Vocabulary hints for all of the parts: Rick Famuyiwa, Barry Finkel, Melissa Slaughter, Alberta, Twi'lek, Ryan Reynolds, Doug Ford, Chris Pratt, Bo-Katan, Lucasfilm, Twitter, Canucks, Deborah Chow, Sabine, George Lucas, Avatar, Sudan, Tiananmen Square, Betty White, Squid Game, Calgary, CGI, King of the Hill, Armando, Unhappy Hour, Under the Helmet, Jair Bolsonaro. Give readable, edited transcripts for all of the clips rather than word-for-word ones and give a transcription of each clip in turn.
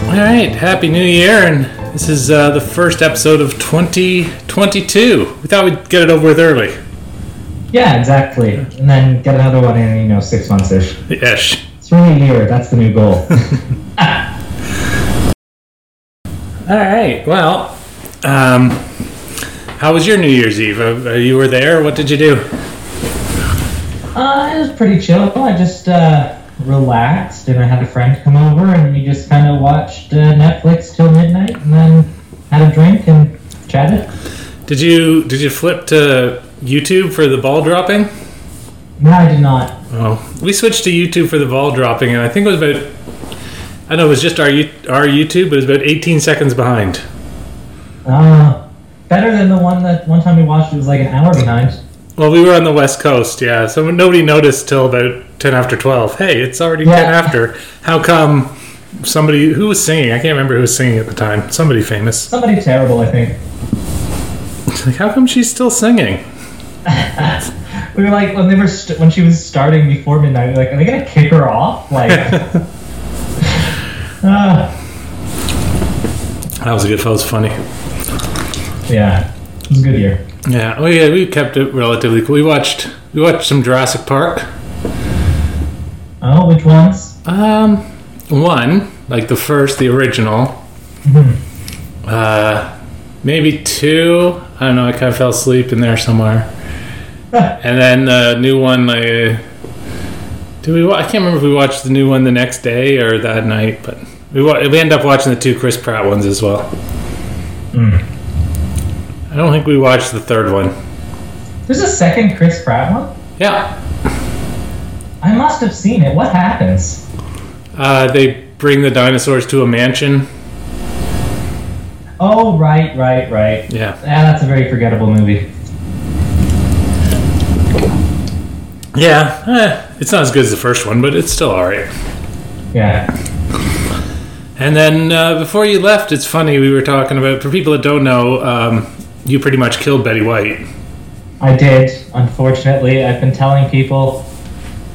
Alright, Happy New Year, and this is the first episode of 2022. We thought we'd get it over with early. Yeah, exactly. And then get another one in, 6 months-ish. Ish. It's really weird. That's the new goal. All right. Well, how was your New Year's Eve? You were there? What did you do? It was pretty chill. I just relaxed, and I had a friend come over, and we just kind of watched Netflix till midnight, and then had a drink and chatted. Did you flip to YouTube for the ball dropping? No, I did not. Oh, we switched to YouTube for the ball dropping, and I think it was just our YouTube, but it was about 18 seconds behind. Better than the one time we watched. It was like an hour behind. Well, we were on the West Coast, yeah, so nobody noticed till about 10 after 12. Hey, it's already 10 after. How come somebody, who was singing? I can't remember who was singing at the time. Somebody famous. Somebody terrible, I think. Like, how come she's still singing? We were like, when she was starting before midnight, we were like, are they going to kick her off? Like, That was good. That was funny. Yeah, it was a good year. Yeah, we kept it relatively cool. We watched some Jurassic Park. Oh, which ones? One, like the original. Mm-hmm. Maybe two. I don't know. I kind of fell asleep in there somewhere. And then the new one, I can't remember if we watched the new one the next day or that night, but we ended up watching the two Chris Pratt ones as well. Mm. I don't think we watched the third one. There's a second Chris Pratt one? Yeah. I must have seen it. What happens? They bring the dinosaurs to a mansion. Oh, right. Yeah, that's a very forgettable movie. Yeah, it's not as good as the first one, but it's still all right. Yeah. And then before you left, it's funny, we were talking about, for people that don't know, you pretty much killed Betty White. I did, unfortunately. I've been telling people,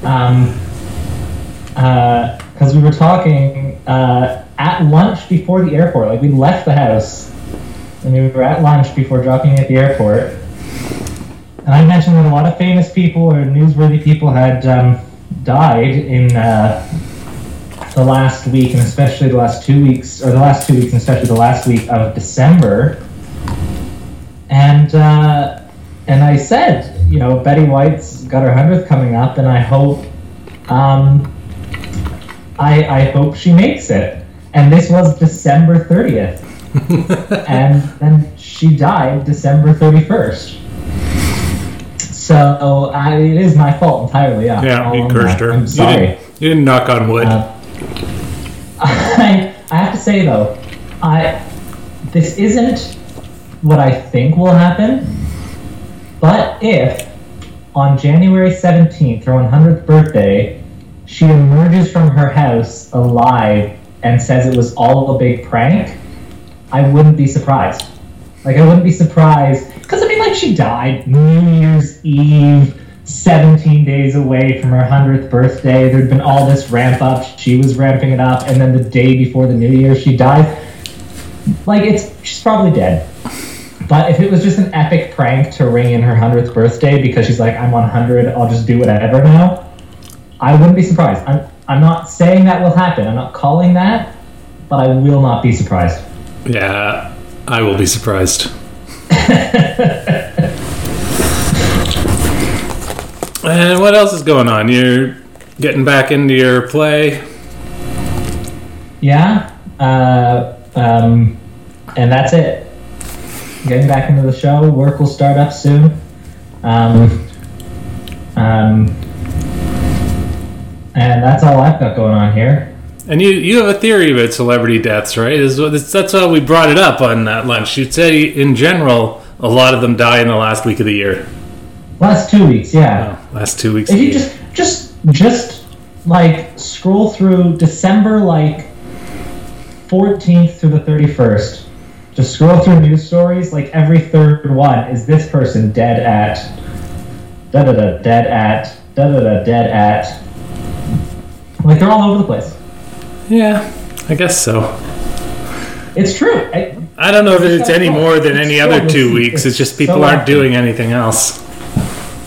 because we were talking at lunch before the airport. Like, we left the house, and we were at lunch before dropping at the airport. And I mentioned that a lot of famous people or newsworthy people had died in the last week, and especially the last week of December. And I said, Betty White's got her 100th coming up, and I hope I hope she makes it. And this was December 30th, and then she died December 31st. So it is my fault entirely. Yeah, you cursed her. I'm sorry. You didn't knock on wood. I have to say though, this isn't what I think will happen. But if on January 17th, her 100th birthday, she emerges from her house alive and says it was all a big prank, I wouldn't be surprised. Because, she died New Year's Eve, 17 days away from her 100th birthday. There'd been all this ramp up. She was ramping it up. And then the day before the New Year, she died. She's probably dead. But if it was just an epic prank to ring in her 100th birthday because she's like, I'm 100, I'll just do whatever now, I wouldn't be surprised. I'm not saying that will happen. I'm not calling that, but I will not be surprised. Yeah, I will be surprised. And what else is going on? You're getting back into your play. Yeah. And that's it. Getting back into the show. Work will start up soon. And that's all I've got going on here. And you have a theory about celebrity deaths, right? That's why we brought it up on that lunch. You'd say, in general, a lot of them die in the last week of the year. Last 2 weeks, yeah. Last 2 weeks. If you just like scroll through December like 14th through the 31st. Just scroll through news stories. Like every third one is this person dead at da da da, dead at da da da, dead at. Like they're all over the place. Yeah, I guess so. It's true. I don't know if it's any more than any other 2 weeks. It's just people aren't doing anything else.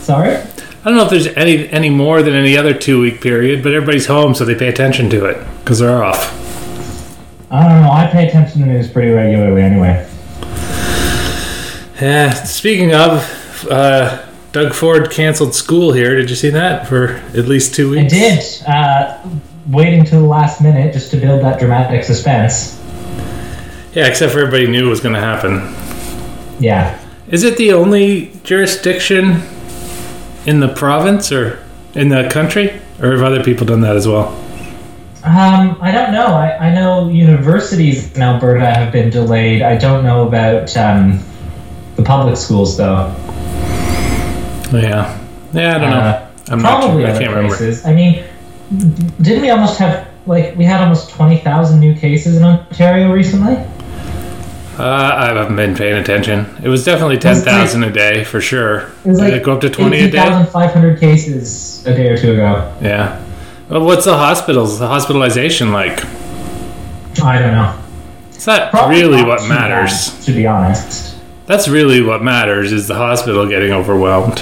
Sorry? I don't know if there's any more than any other 2 week period, but everybody's home, so they pay attention to it because they're off. I don't know. I pay attention to news pretty regularly anyway. Yeah. Speaking of, Doug Ford canceled school here. Did you see that for at least 2 weeks? I did. Waiting to the last minute just to build that dramatic suspense. Yeah, except for everybody knew it was going to happen. Yeah. Is it the only jurisdiction in the province or in the country? Or have other people done that as well? I don't know. I know universities in Alberta have been delayed. I don't know about the public schools, though. Yeah. Yeah, I don't know. I'm probably not sure. I can't remember. Places. I mean, didn't we almost have... Like, we had almost 20,000 new cases in Ontario recently? I haven't been paying attention. It was definitely 10,000 a day, for sure. It was like did it go up to 20 a day? 18,500 cases a day or two ago. Yeah. Well, what's the hospitalization like? I don't know. It's not probably really not what matters. Bad, to be honest. That's really what matters, is the hospital getting overwhelmed.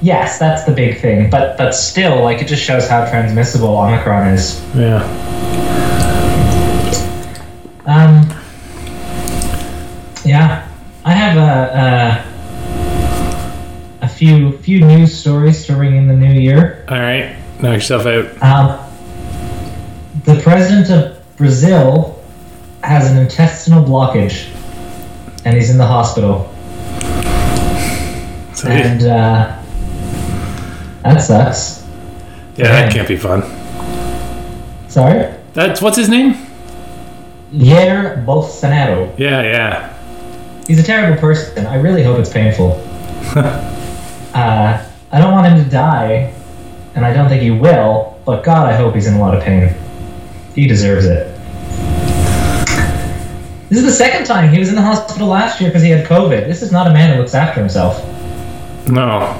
Yes, that's the big thing, but still, like, it just shows how transmissible Omicron is. Yeah. Yeah, I have a few news stories to ring in the new year. All right, knock yourself out. The president of Brazil has an intestinal blockage, and he's in the hospital. So and that sucks. Yeah, that can't be fun. Sorry? That's what's his name? Jair Bolsonaro. Yeah. He's a terrible person. I really hope it's painful. I don't want him to die, and I don't think he will, but God, I hope he's in a lot of pain. He deserves it. This is the second time he was in the hospital last year because he had COVID. This is not a man who looks after himself. No.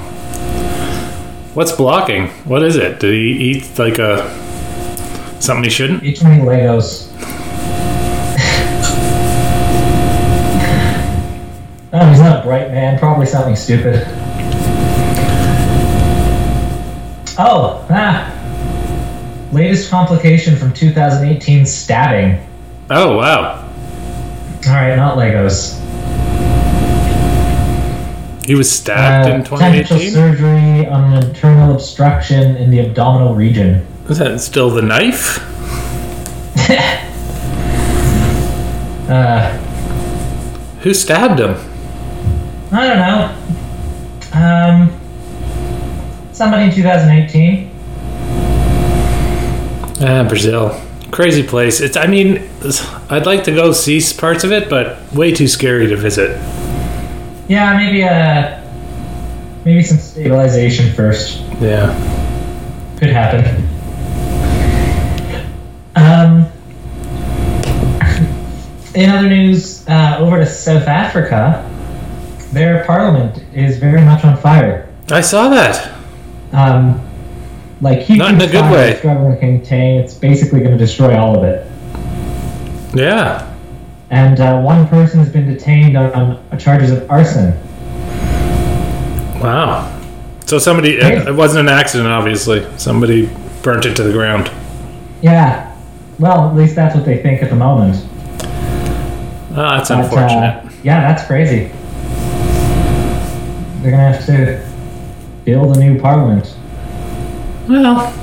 What's blocking? What is it? Did he eat like something he shouldn't? Eat too many Legos. No, he's not a bright man. Probably something stupid. Latest complication from 2018 stabbing. Oh, wow. All right, not Legos. He was stabbed in 2018? Potential surgery on an internal obstruction in the abdominal region. Was that still the knife? Who stabbed him? I don't know. Somebody in 2018. Brazil. Crazy place. I'd like to go see parts of it, but way too scary to visit. Yeah, maybe some stabilization first. Yeah. Could happen. In other news, over to South Africa, their parliament is very much on fire. I saw that. Not in a good way. It's struggling to contain. It's basically going to destroy all of it. Yeah. And one person has been detained on charges of arson. Wow. So somebody... It wasn't an accident, obviously. Somebody burnt it to the ground. Yeah. Well, at least that's what they think at the moment. Oh, that's unfortunate. Yeah, that's crazy. They're going to have to build a new parliament. Well,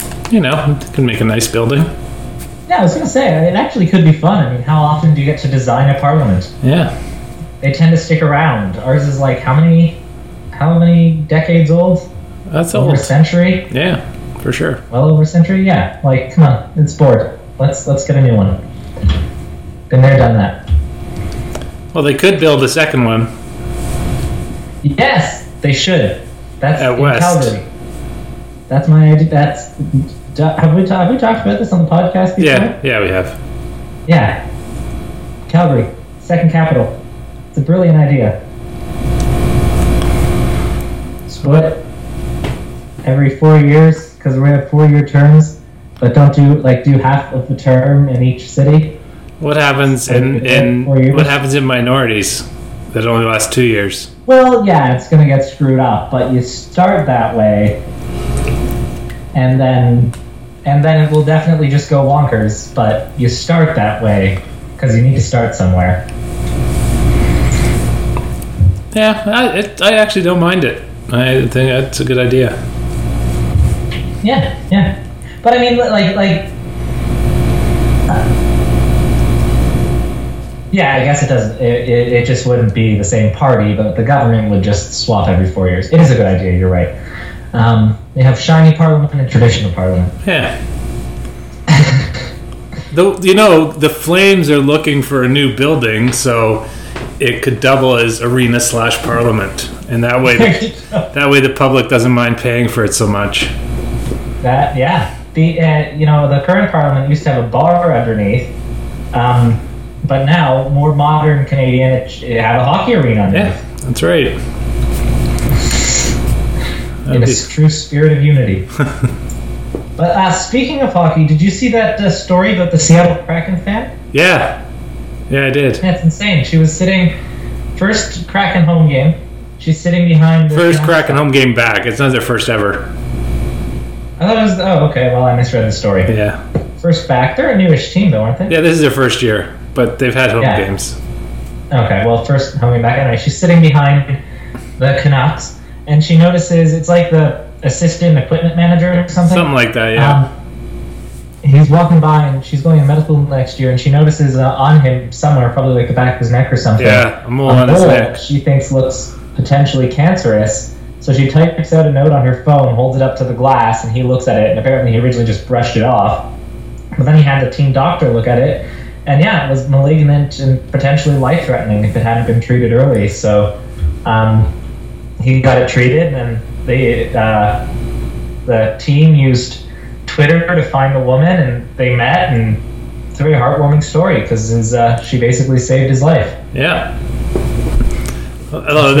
it can make a nice building. Yeah, I was going to say, it actually could be fun. I mean, how often do you get to design a parliament? Yeah. They tend to stick around. Ours is like, how many decades old? That's old. Over a century? Yeah, for sure. Well over a century, yeah. Like, come on, it's bored. Let's get a new one. Been there, done that. Well, they could build a second one. Yes, they should. That's at in West. Calgary. That's my idea. That's have we talked about this on the podcast before? Yeah, we have. Yeah, Calgary, second capital. It's a brilliant idea. Split every 4 years because we're gonna have 4-year terms, but don't do half of the term in each city. What happens in minorities that only last 2 years? Well, yeah, it's going to get screwed up, but you start that way, and then it will definitely just go bonkers, but you start that way, because you need to start somewhere. Yeah, I actually don't mind it. I think that's a good idea. Yeah. But I mean, yeah, I guess it doesn't. It just wouldn't be the same party, but the government would just swap every 4 years. It is a good idea. You're right. They have shiny parliament and traditional parliament. Yeah. The Flames are looking for a new building, so it could double as arena / parliament, and that way, the public doesn't mind paying for it so much. That yeah. The current parliament used to have a bar underneath. But now, more modern Canadian, it had a hockey arena on it. Yeah, that's right. True spirit of unity. But speaking of hockey, did you see that story about the Seattle Kraken fan? Yeah, I did. That's insane. She was sitting first Kraken home game. She's sitting behind the first Kraken home game back. It's not their first ever. I thought it was. Oh, okay. Well, I misread the story. Yeah. First back. They're a newish team, though, aren't they? Yeah, this is their first year, but they've had home games. Okay, well, first home back. Anyway, she's sitting behind the Canucks, and she notices it's like the assistant equipment manager or something. Something like that, yeah. He's walking by, and she's going to medical next year, and she notices on him somewhere, probably like the back of his neck or something. Yeah, a mole on his neck. She thinks looks potentially cancerous. So she types out a note on her phone, holds it up to the glass, and he looks at it, and apparently he originally just brushed it off. But then he had the team doctor look at it, and yeah, it was malignant and potentially life-threatening if it hadn't been treated early. So he got it treated, and the team used Twitter to find the woman, and they met, and it's a very heartwarming story because she basically saved his life. Yeah. Although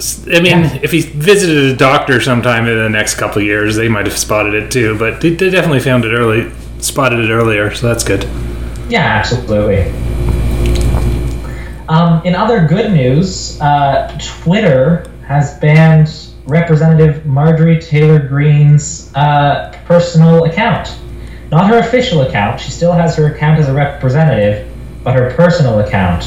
if he visited a doctor sometime in the next couple of years, they might have spotted it too, but they definitely found it early. Spotted it earlier, so that's good. Yeah, absolutely. In other good news, Twitter has banned Representative Marjorie Taylor Greene's personal account. Not her official account. She still has her account as a representative, but her personal account.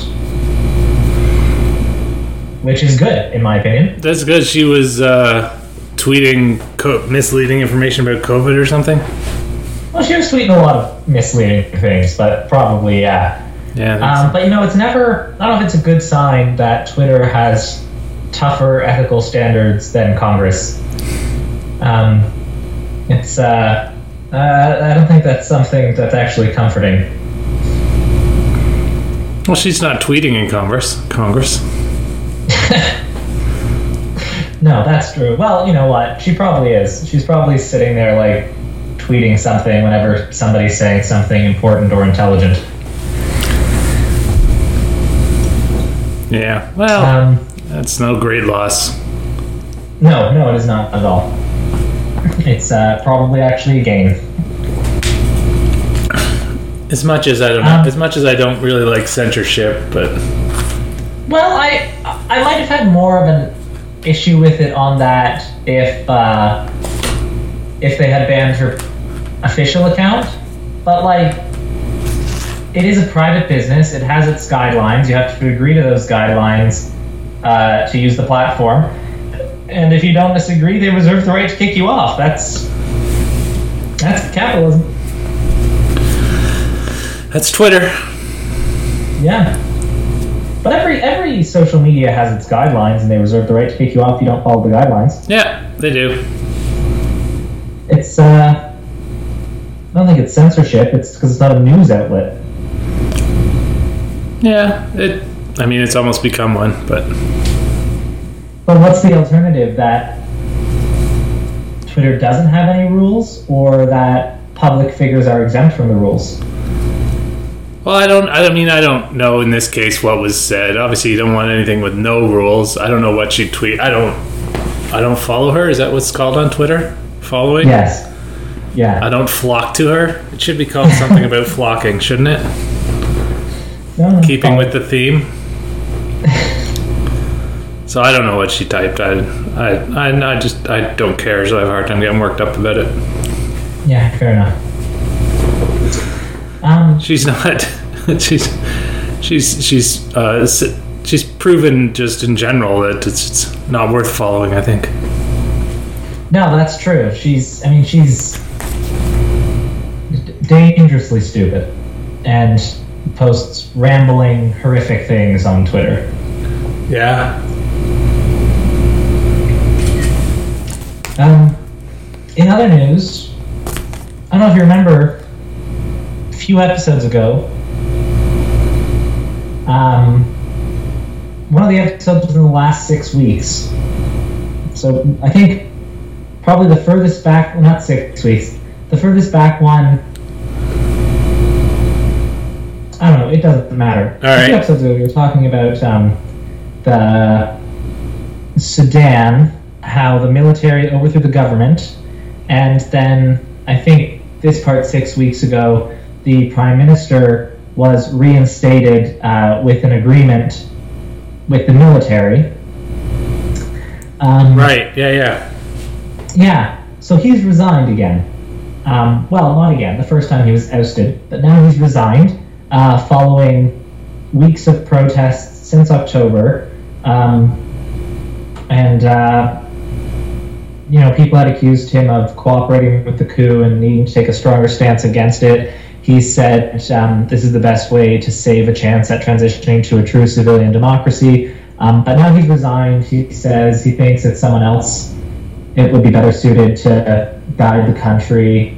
Which is good, in my opinion. That's good. She was tweeting misleading information about COVID or something. Well, she was tweeting a lot of misleading things, but probably, yeah. Yeah. But, it's never... I don't know if it's a good sign that Twitter has tougher ethical standards than Congress. It's... I don't think that's something that's actually comforting. Well, she's not tweeting in Congress. No, that's true. Well, you know what? She probably is. She's probably sitting there, like... tweeting something whenever somebody's saying something important or intelligent. Yeah, well, that's no great loss. No, it is not at all. It's probably actually a gain. As much as I don't really like censorship, but well, I might have had more of an issue with it on that if they had banned her official account, but it is a private business. It has its guidelines. You have to agree to those guidelines to use the platform, and if you don't disagree, they reserve the right to kick you off. That's capitalism. That's Twitter. Yeah, but every social media has its guidelines, and they reserve the right to kick you off if you don't follow the guidelines. Yeah, they do. It's I don't think it's censorship. It's because it's not a news outlet. Yeah, it's almost become one, but what's the alternative that Twitter doesn't have any rules, or that public figures are exempt from the rules? Well, I don't know in this case what was said. Obviously, you don't want anything with no rules. I don't know what she tweet. I don't follow her. Is that what's called on Twitter? Following? Yes. Yeah. I don't flock to her. It should be called something about flocking, shouldn't it? No, keeping with the theme. So I don't know what she typed. I just don't care. So I have a hard time getting worked up about it. Yeah, fair enough. She's proven just in general that it's not worth following, I think. No, that's true. She's dangerously stupid and posts rambling, horrific things on Twitter. Yeah. In other news, I don't know if you remember, few episodes ago, one of the episodes was in the last 6 weeks. So I think probably the furthest back, well, not 6 weeks, the furthest back one, I don't know, it doesn't matter. All right. 2 episodes ago, we were talking about the Sudan, how the military overthrew the government, and then I think this part 6 weeks ago, the Prime Minister was reinstated with an agreement with the military. Right, yeah. Yeah, so he's resigned again. Well, not again. The first time he was ousted, but now he's resigned following weeks of protests since October. People had accused him of cooperating with the coup and needing to take a stronger stance against it. He said, this is the best way to save a chance at transitioning to a true civilian democracy. But now he's resigned. He says he thinks that someone else, it would be better suited to guide the country.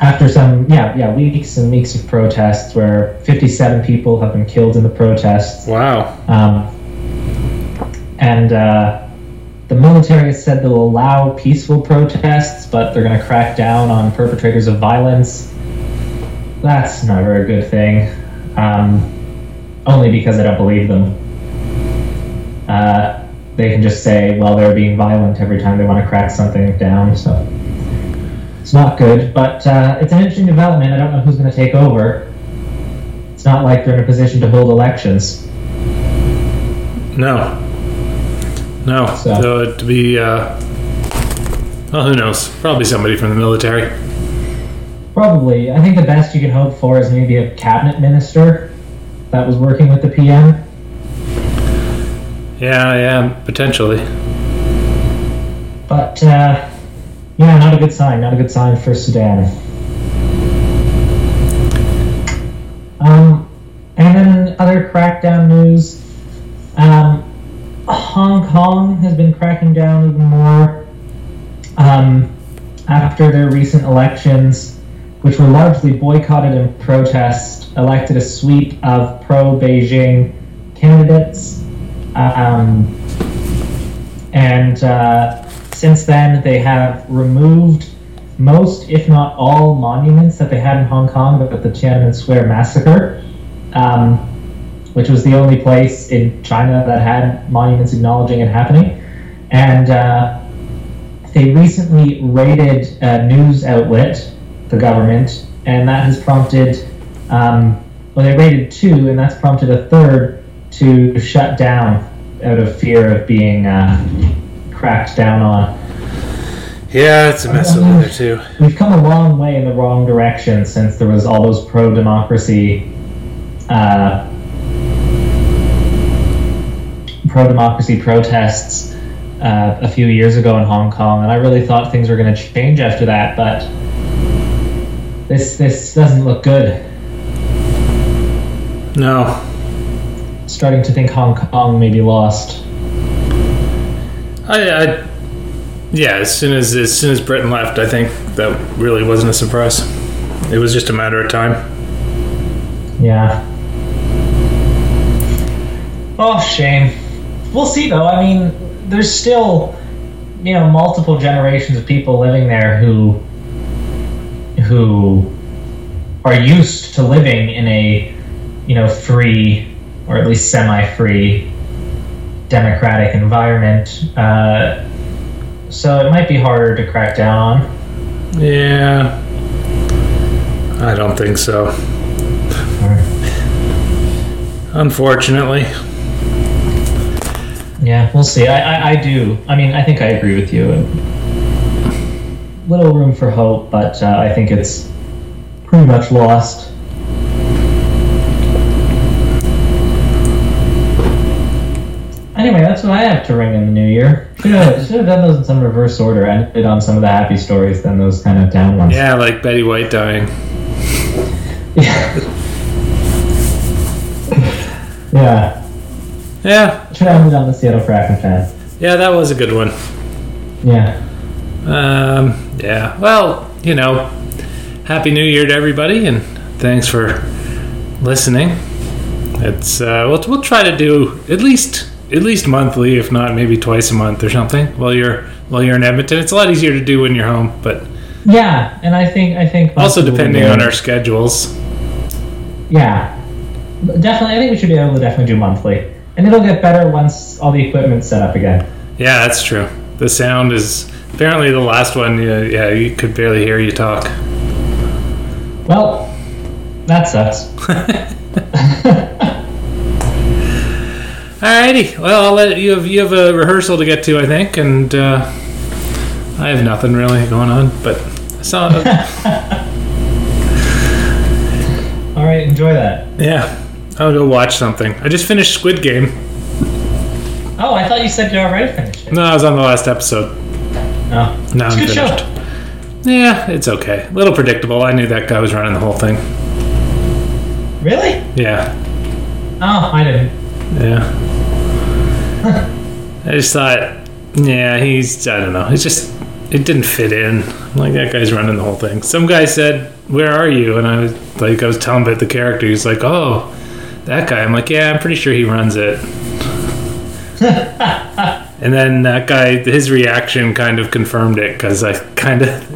After some weeks and weeks of protests where 57 people have been killed in the protests. Wow. The military has said they'll allow peaceful protests, but they're going to crack down on perpetrators of violence. That's not a very good thing. Only because I don't believe them. They can just say, well, they're being violent every time they want to crack something down, so it's not good. But it's an interesting development. I don't know who's going to take over. It's not like they're in a position to hold elections. No. No, so it'd be, who knows? Probably somebody from the military. Probably. I think the best you can hope for is maybe a cabinet minister that was working with the PM. Yeah, potentially. But, not a good sign. Not a good sign for Sudan. And then other crackdown news, Hong Kong has been cracking down even more after their recent elections, which were largely boycotted and protest, elected a sweep of pro-Beijing candidates. Since then, they have removed most, if not all, monuments that they had in Hong Kong at the Tiananmen Square massacre. Which was the only place in China that had monuments acknowledging it happening. And they recently raided a news outlet, the government, and that has prompted, they raided 2, and that's prompted a third to shut down out of fear of being cracked down on. Yeah, it's a mess over there too. We've come a long way in the wrong direction since there was all those pro-democracy protests a few years ago in Hong Kong, and I really thought things were going to change after that, but this doesn't look good. No. Starting to think Hong Kong may be lost. As soon as Britain left, I think that really wasn't a surprise. It was just a matter of time. Yeah. Oh, shame. We'll see, though. I mean, there's still, you know, multiple generations of people living there who are used to living in a, you know, free or at least semi-free democratic environment. So it might be harder to crack down on. Yeah. I don't think so. Unfortunately. Yeah, we'll see. I do. I mean, I think I agree with you. Little room for hope, but I think it's pretty much lost. Anyway, that's what I have to ring in the new year. Should have done those in some reverse order. Ended on some of the happy stories, then those kind of down ones. Yeah, like Betty White dying. Yeah. Yeah. Yeah. Should have ended on the Seattle Kraken fan. Yeah, that was a good one. Yeah. Yeah. Well, you know, Happy New Year to everybody, and thanks for listening. It's we'll try to do at least monthly, if not maybe twice a month or something. While you're in Edmonton, it's a lot easier to do when you're home. But yeah, and I think also depending on our schedules. Yeah, definitely. I think we should be able to definitely do monthly, and it'll get better once all the equipment's set up again. Yeah, that's true. The sound is apparently the last one. Yeah, you could barely hear you talk. Well, that sucks. Alrighty. Well, I'll let you have a rehearsal to get to, I think, and I have nothing really going on, but I saw it. Alright, enjoy that. Yeah. I'll go watch something. I just finished Squid Game. Oh, I thought you said you already finished it. No, I was on the last episode. No. No, it's a good show. Yeah, it's okay. A little predictable. I knew that guy was running the whole thing. Really? Yeah. Oh, I didn't. Yeah. I just thought, yeah, I don't know. It's just, it didn't fit in. Like, that guy's running the whole thing. Some guy said, "Where are you?" And I was telling him about the character. He's like, "Oh, that guy." I'm like, "Yeah, I'm pretty sure he runs it." And then that guy, his reaction kind of confirmed it, because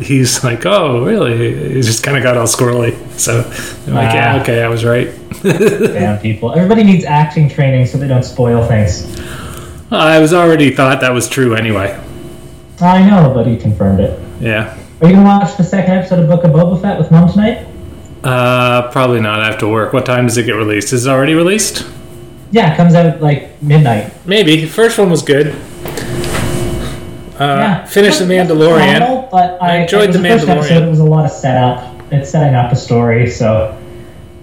he's like, "Oh, really?" He just kind of got all squirrely. So I'm like, yeah, okay, I was right. Damn people. Everybody needs acting training so they don't spoil things. I was already thought that was true anyway. I know, but he confirmed it. Yeah. Are you going to watch the second episode of Book of Boba Fett with Mom tonight? Probably not. I have to work. What time does it get released? Is it already released? Yeah, it comes out at, like, midnight. Maybe. First one was good. Yeah. Finished The Mandalorian. Normal, but I enjoyed The Mandalorian. First episode, it was a lot of setup. It's setting up a story, so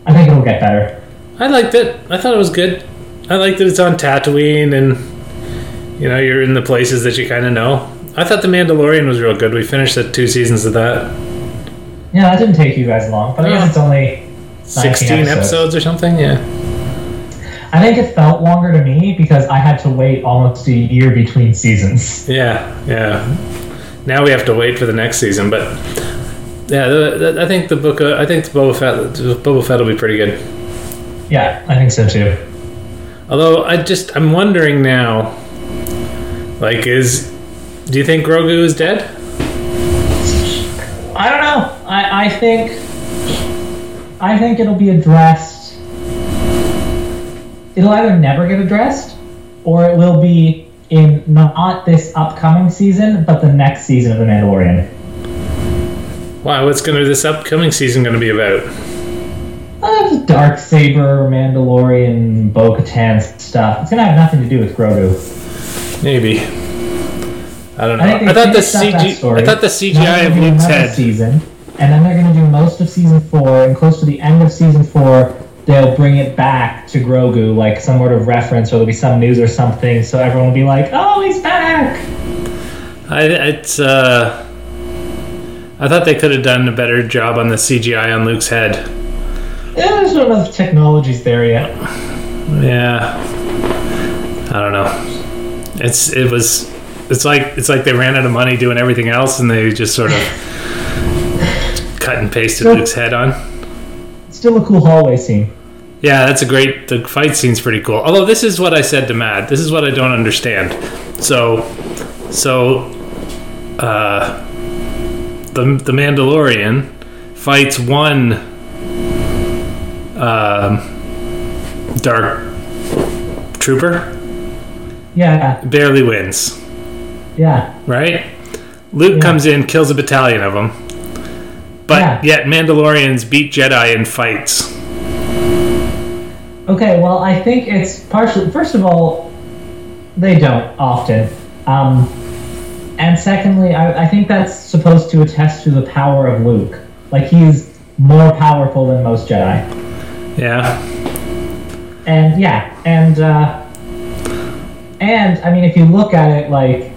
I think it'll get better. I liked it. I thought it was good. I liked that it's on Tatooine, and, you know, you're in the places that you kind of know. I thought The Mandalorian was real good. We finished the 2 seasons of that. Yeah, that didn't take you guys long, but I guess it's only 16 episodes or something, yeah. I think it felt longer to me because I had to wait almost a year between seasons. Yeah. Now we have to wait for the next season, but yeah, I think the Boba Fett will be pretty good. Yeah, I think so too. Although I'm wondering now, like, do you think Grogu is dead? I don't know. I think it'll be addressed. It'll either never get addressed, or it will be in not this upcoming season, but the next season of The Mandalorian. Wow, what's this upcoming season going to be about? Darksaber, Mandalorian, Bo-Katan stuff. It's going to have nothing to do with Grogu. Maybe. I don't know. I thought the CGI of Luke's head. Season, and then they're going to do most of season 4, and close to the end of season 4... they'll bring it back to Grogu, like some sort of reference, or there'll be some news or something, so everyone will be like, "Oh, he's back!" I thought they could have done a better job on the CGI on Luke's head. Yeah, there's not enough technologies there yet. Yeah. I don't know. It's like they ran out of money doing everything else, and they just sort of cut and pasted Luke's head on. Still a cool hallway scene. Yeah, that's a great... The fight scene's pretty cool. Although this is what I said to Matt. This is what I don't understand. The Mandalorian fights one Dark Trooper. Yeah. Barely wins. Yeah. Right? Luke comes in, kills a battalion of them. But yet Mandalorians beat Jedi in fights. Okay, well, I think it's partially... First of all, they don't often. And secondly, I think that's supposed to attest to the power of Luke. Like, he's more powerful than most Jedi. Yeah. And, I mean, if you look at it, like,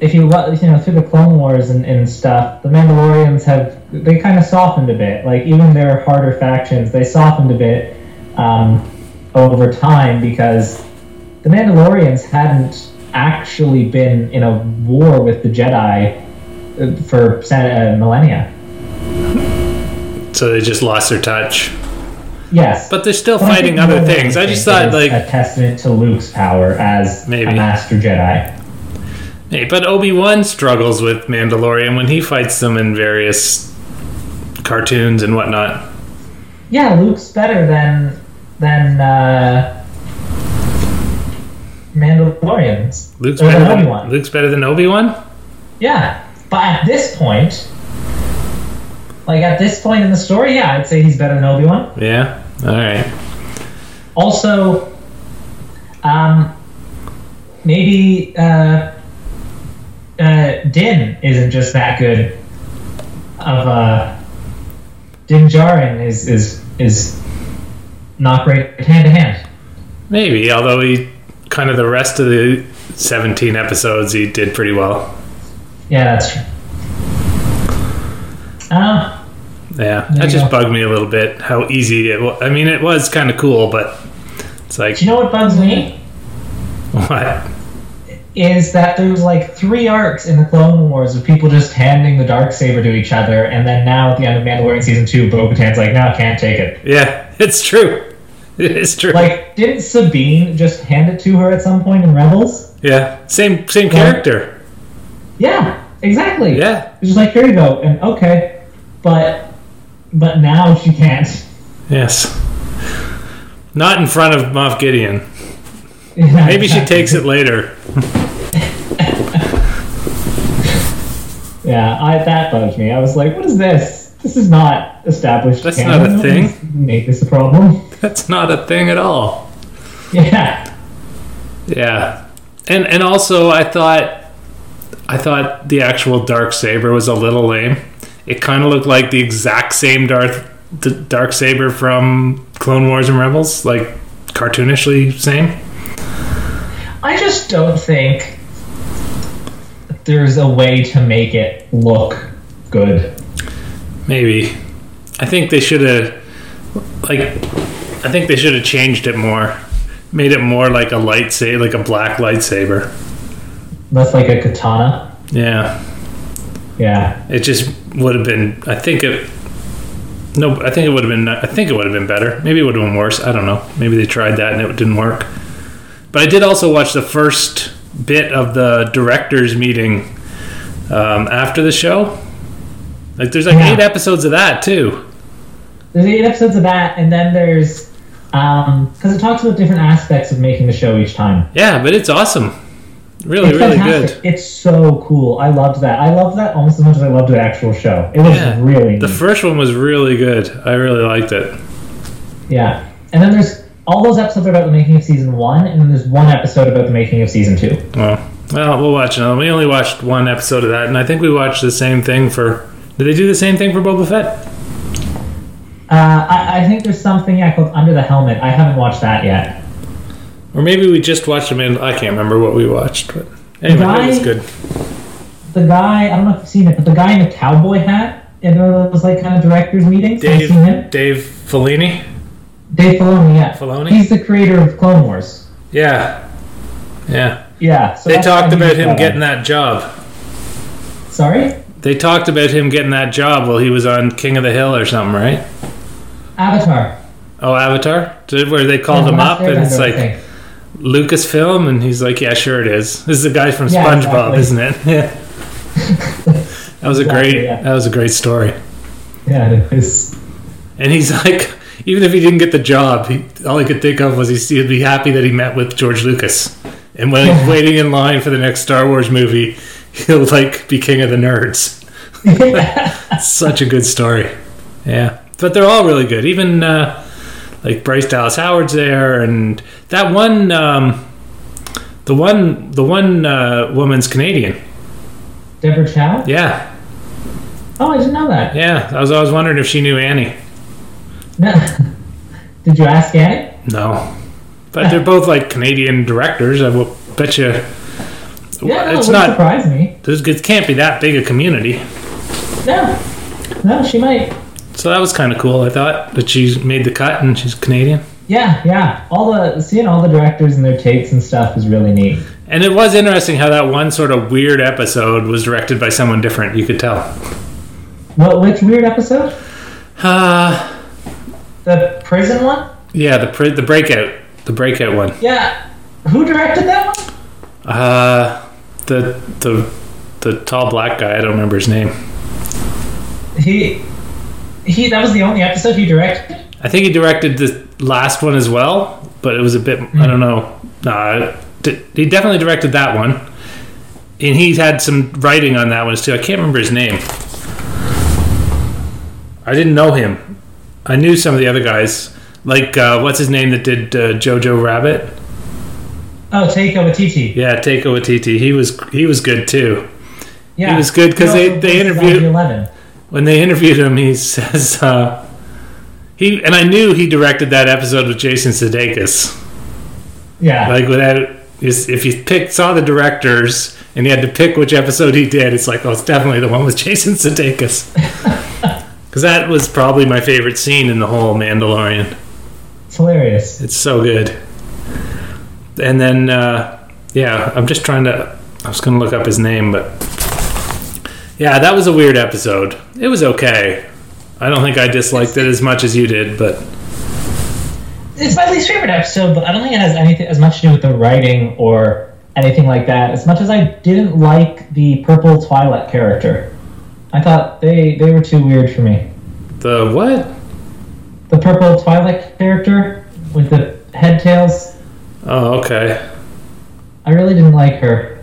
if you look, you know, through the Clone Wars and stuff, the Mandalorians have... They kind of softened a bit. Like, even their harder factions, they softened a bit... over time, because the Mandalorians hadn't actually been in a war with the Jedi for millennia. So they just lost their touch. Yes. But they're still fighting other things. I just thought, like... a testament to Luke's power as a master Jedi. Maybe. But Obi-Wan struggles with Mandalorian when he fights them in various cartoons and whatnot. Yeah, Luke's better than Mandalorians. Luke's better than Obi-Wan? Yeah. But at this point in the story, yeah, I'd say he's better than Obi-Wan. Yeah. All right. Also, maybe Din isn't just that good of Din Djarin is not great hand-to-hand. Maybe, although he kind of the rest of the 17 episodes, he did pretty well. Yeah, that's true. Yeah, that just bugged me a little bit, how easy it was. I mean, it was kind of cool, but it's like... Do you know what bugs me? What? Is that there was like 3 arcs in the Clone Wars of people just handing the Darksaber to each other, and then now at the end of Mandalorian Season 2, Bo-Katan's like, no, I can't take it. Yeah, it's true. It's true. Like, didn't Sabine just hand it to her at some point in Rebels? Yeah, same character. Yeah, exactly. Yeah. It's just like, here you go, and okay. But now she can't. Yes. Not in front of Moff Gideon. Yeah, maybe she takes it later. Yeah, that bugged me. I was like, what is this? This is not established. That's canon. Not a thing. Make this a problem. That's not a thing at all. Yeah. Yeah. And also I thought the actual Darksaber was a little lame. It kind of looked like the exact same Darksaber from Clone Wars and Rebels, like cartoonishly same. I just don't think there's a way to make it look good. Maybe. I think they should have changed it more. Made it more like a lightsaber, like a black lightsaber. That's like a katana? Yeah. Yeah. It just would have been I think it would have been better. Maybe it would have been worse. I don't know. Maybe they tried that and it didn't work. But I did also watch the first bit of the director's meeting after the show. Like, there's like 8 episodes of that, too. There's 8 episodes of that, and then there's... Because it talks about different aspects of making the show each time. Yeah, but it's awesome. It's really fantastic. Good. It's so cool. I loved that. Almost as much as I loved the actual show. It was really neat. The first one was really good. I really liked it. Yeah. And then there's... All those episodes are about the making of Season 1, and then there's one episode about the making of Season 2. Oh. Well, we'll watch another. We only watched one episode of that, and I think we watched the same thing for... Did they do the same thing for Boba Fett? I think there's something called Under the Helmet. I haven't watched that yet. Or maybe we just watched them in... I can't remember what we watched, but... Anyway, it was good. The guy... I don't know if you've seen it, but the guy in the cowboy hat in one of those, like, kind of director's meetings. Dave Filoni? Dave Filoni, yeah. Filoni? He's the creator of Clone Wars. Yeah. Yeah. Yeah. So they talked about him getting that job. Sorry? They talked about him getting that job while he was on King of the Hill or something, right? Avatar. Oh, Avatar? Where they called him up and it's like Lucasfilm, and he's like, yeah, sure it is. This is the guy from SpongeBob, exactly. Isn't it? Yeah. That was a great story. Yeah, it is. And he's like, even if he didn't get the job, all he could think of was he'd be happy that he met with George Lucas. And when he's waiting in line for the next Star Wars movie, he'll like be king of the nerds. Such a good story. Yeah. But they're all really good. Even like Bryce Dallas Howard's there, and that one the one woman's Canadian. Deborah Chow? Yeah. Oh, I didn't know that. Yeah, I was always wondering if she knew Annie. No. Did you ask Annie? No. But they're both like Canadian directors. I will bet you. Yeah, no, it wouldn't surprise me. It can't be that big a community. No. No, she might. So that was kind of cool, I thought, that she made the cut and she's Canadian. Yeah, yeah. Seeing all the directors and their takes and stuff is really neat. And it was interesting how that one sort of weird episode was directed by someone different, you could tell. Which weird episode? The prison one? Yeah, the breakout. The breakout one. Yeah. Who directed that one? The tall black guy, I don't remember his name. He that was the only episode he directed? I think he directed the last one as well, but it was a bit I don't know. He definitely directed that one. And he had some writing on that one too. I can't remember his name. I didn't know him. I knew some of the other guys. Like, what's his name that did Jojo Rabbit? Oh, Taika Waititi. Yeah, Taika Waititi. He was good too. Yeah, he was good because they interviewed when they interviewed him. He says and I knew he directed that episode with Jason Sudeikis. Yeah, like without if you saw the directors and you had to pick which episode he did, it's like, oh, it's definitely the one with Jason Sudeikis. Because that was probably my favorite scene in the whole Mandalorian. It's hilarious. It's so good. And then, I'm just trying to... I was going to look up his name, but... Yeah, that was a weird episode. It was okay. I don't think I disliked it as much as you did, but... It's my least favorite episode, but I don't think it has anything as much to do with the writing or anything like that, as much as I didn't like the purple Twilight character. I thought they were too weird for me. The what? The purple Twi'lek character with the head tails. Oh, okay. I really didn't like her.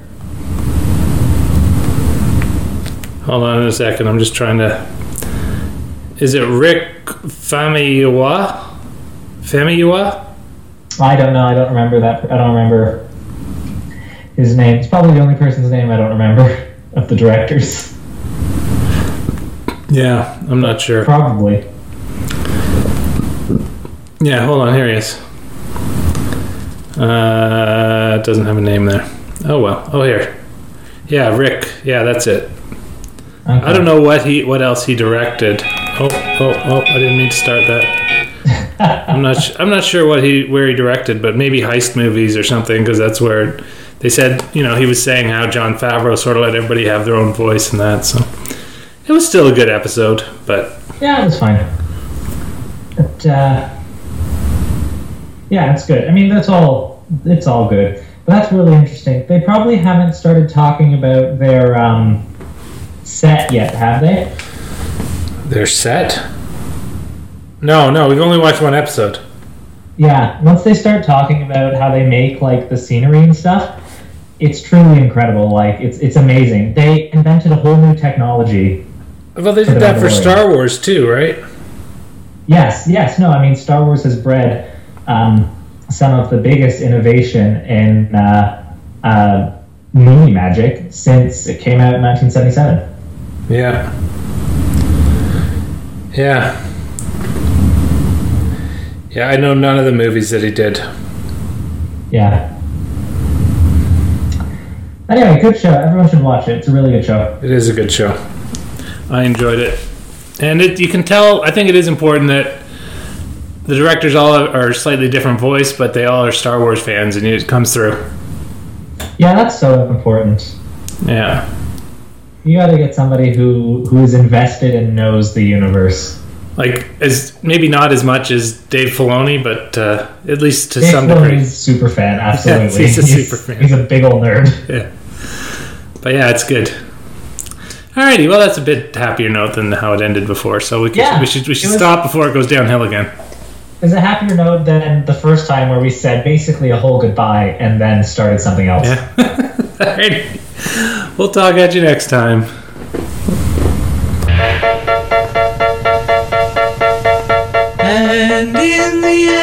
Hold on a second. I'm just trying to... Is it Rick Famuyiwa? Famuyiwa? I don't know. I don't remember that. I don't remember his name. It's probably the only person's name I don't remember of the directors. Yeah, I'm not sure. Probably. Yeah, hold on. Here he is. It doesn't have a name there. Oh, well. Oh, here. Yeah, Rick. Yeah, that's it. Okay. I don't know what else he directed. Oh, I didn't mean to start that. I'm not sure where he directed, but maybe heist movies or something, because that's where they said, he was saying how Jon Favreau sort of let everybody have their own voice and that, so... It was still a good episode, but... Yeah, it was fine. But, yeah, it's good. I mean, it's all good. But that's really interesting. They probably haven't started talking about their, set yet, have they? Their set? No, we've only watched one episode. Yeah, once they start talking about how they make, like, the scenery and stuff, it's truly incredible. Like, it's amazing. They invented a whole new technology. Well, they did that for Star Wars too, right? Yes. No, I mean, Star Wars has bred some of the biggest innovation in movie magic since it came out in 1977. Yeah. I know none of the movies that he did. Yeah. Anyway, good show. Everyone should watch it. It's a really good show. It is a good show. I enjoyed it. And you can tell, I think it is important that the directors all are slightly different voice, but they all are Star Wars fans, and it comes through. Yeah, that's so important. Yeah. You gotta get somebody who is invested and knows the universe. Like, as maybe not as much as Dave Filoni, but at least to Dave some degree. He's a super fan, absolutely. Yeah, he's super fan. He's a big old nerd. Yeah. But yeah, it's good. Alrighty, well, that's a bit happier note than how it ended before, so we should stop before it goes downhill again. It's a happier note than the first time where we said basically a whole goodbye and then started something else. Yeah. Alrighty. We'll talk at you next time. And in the end.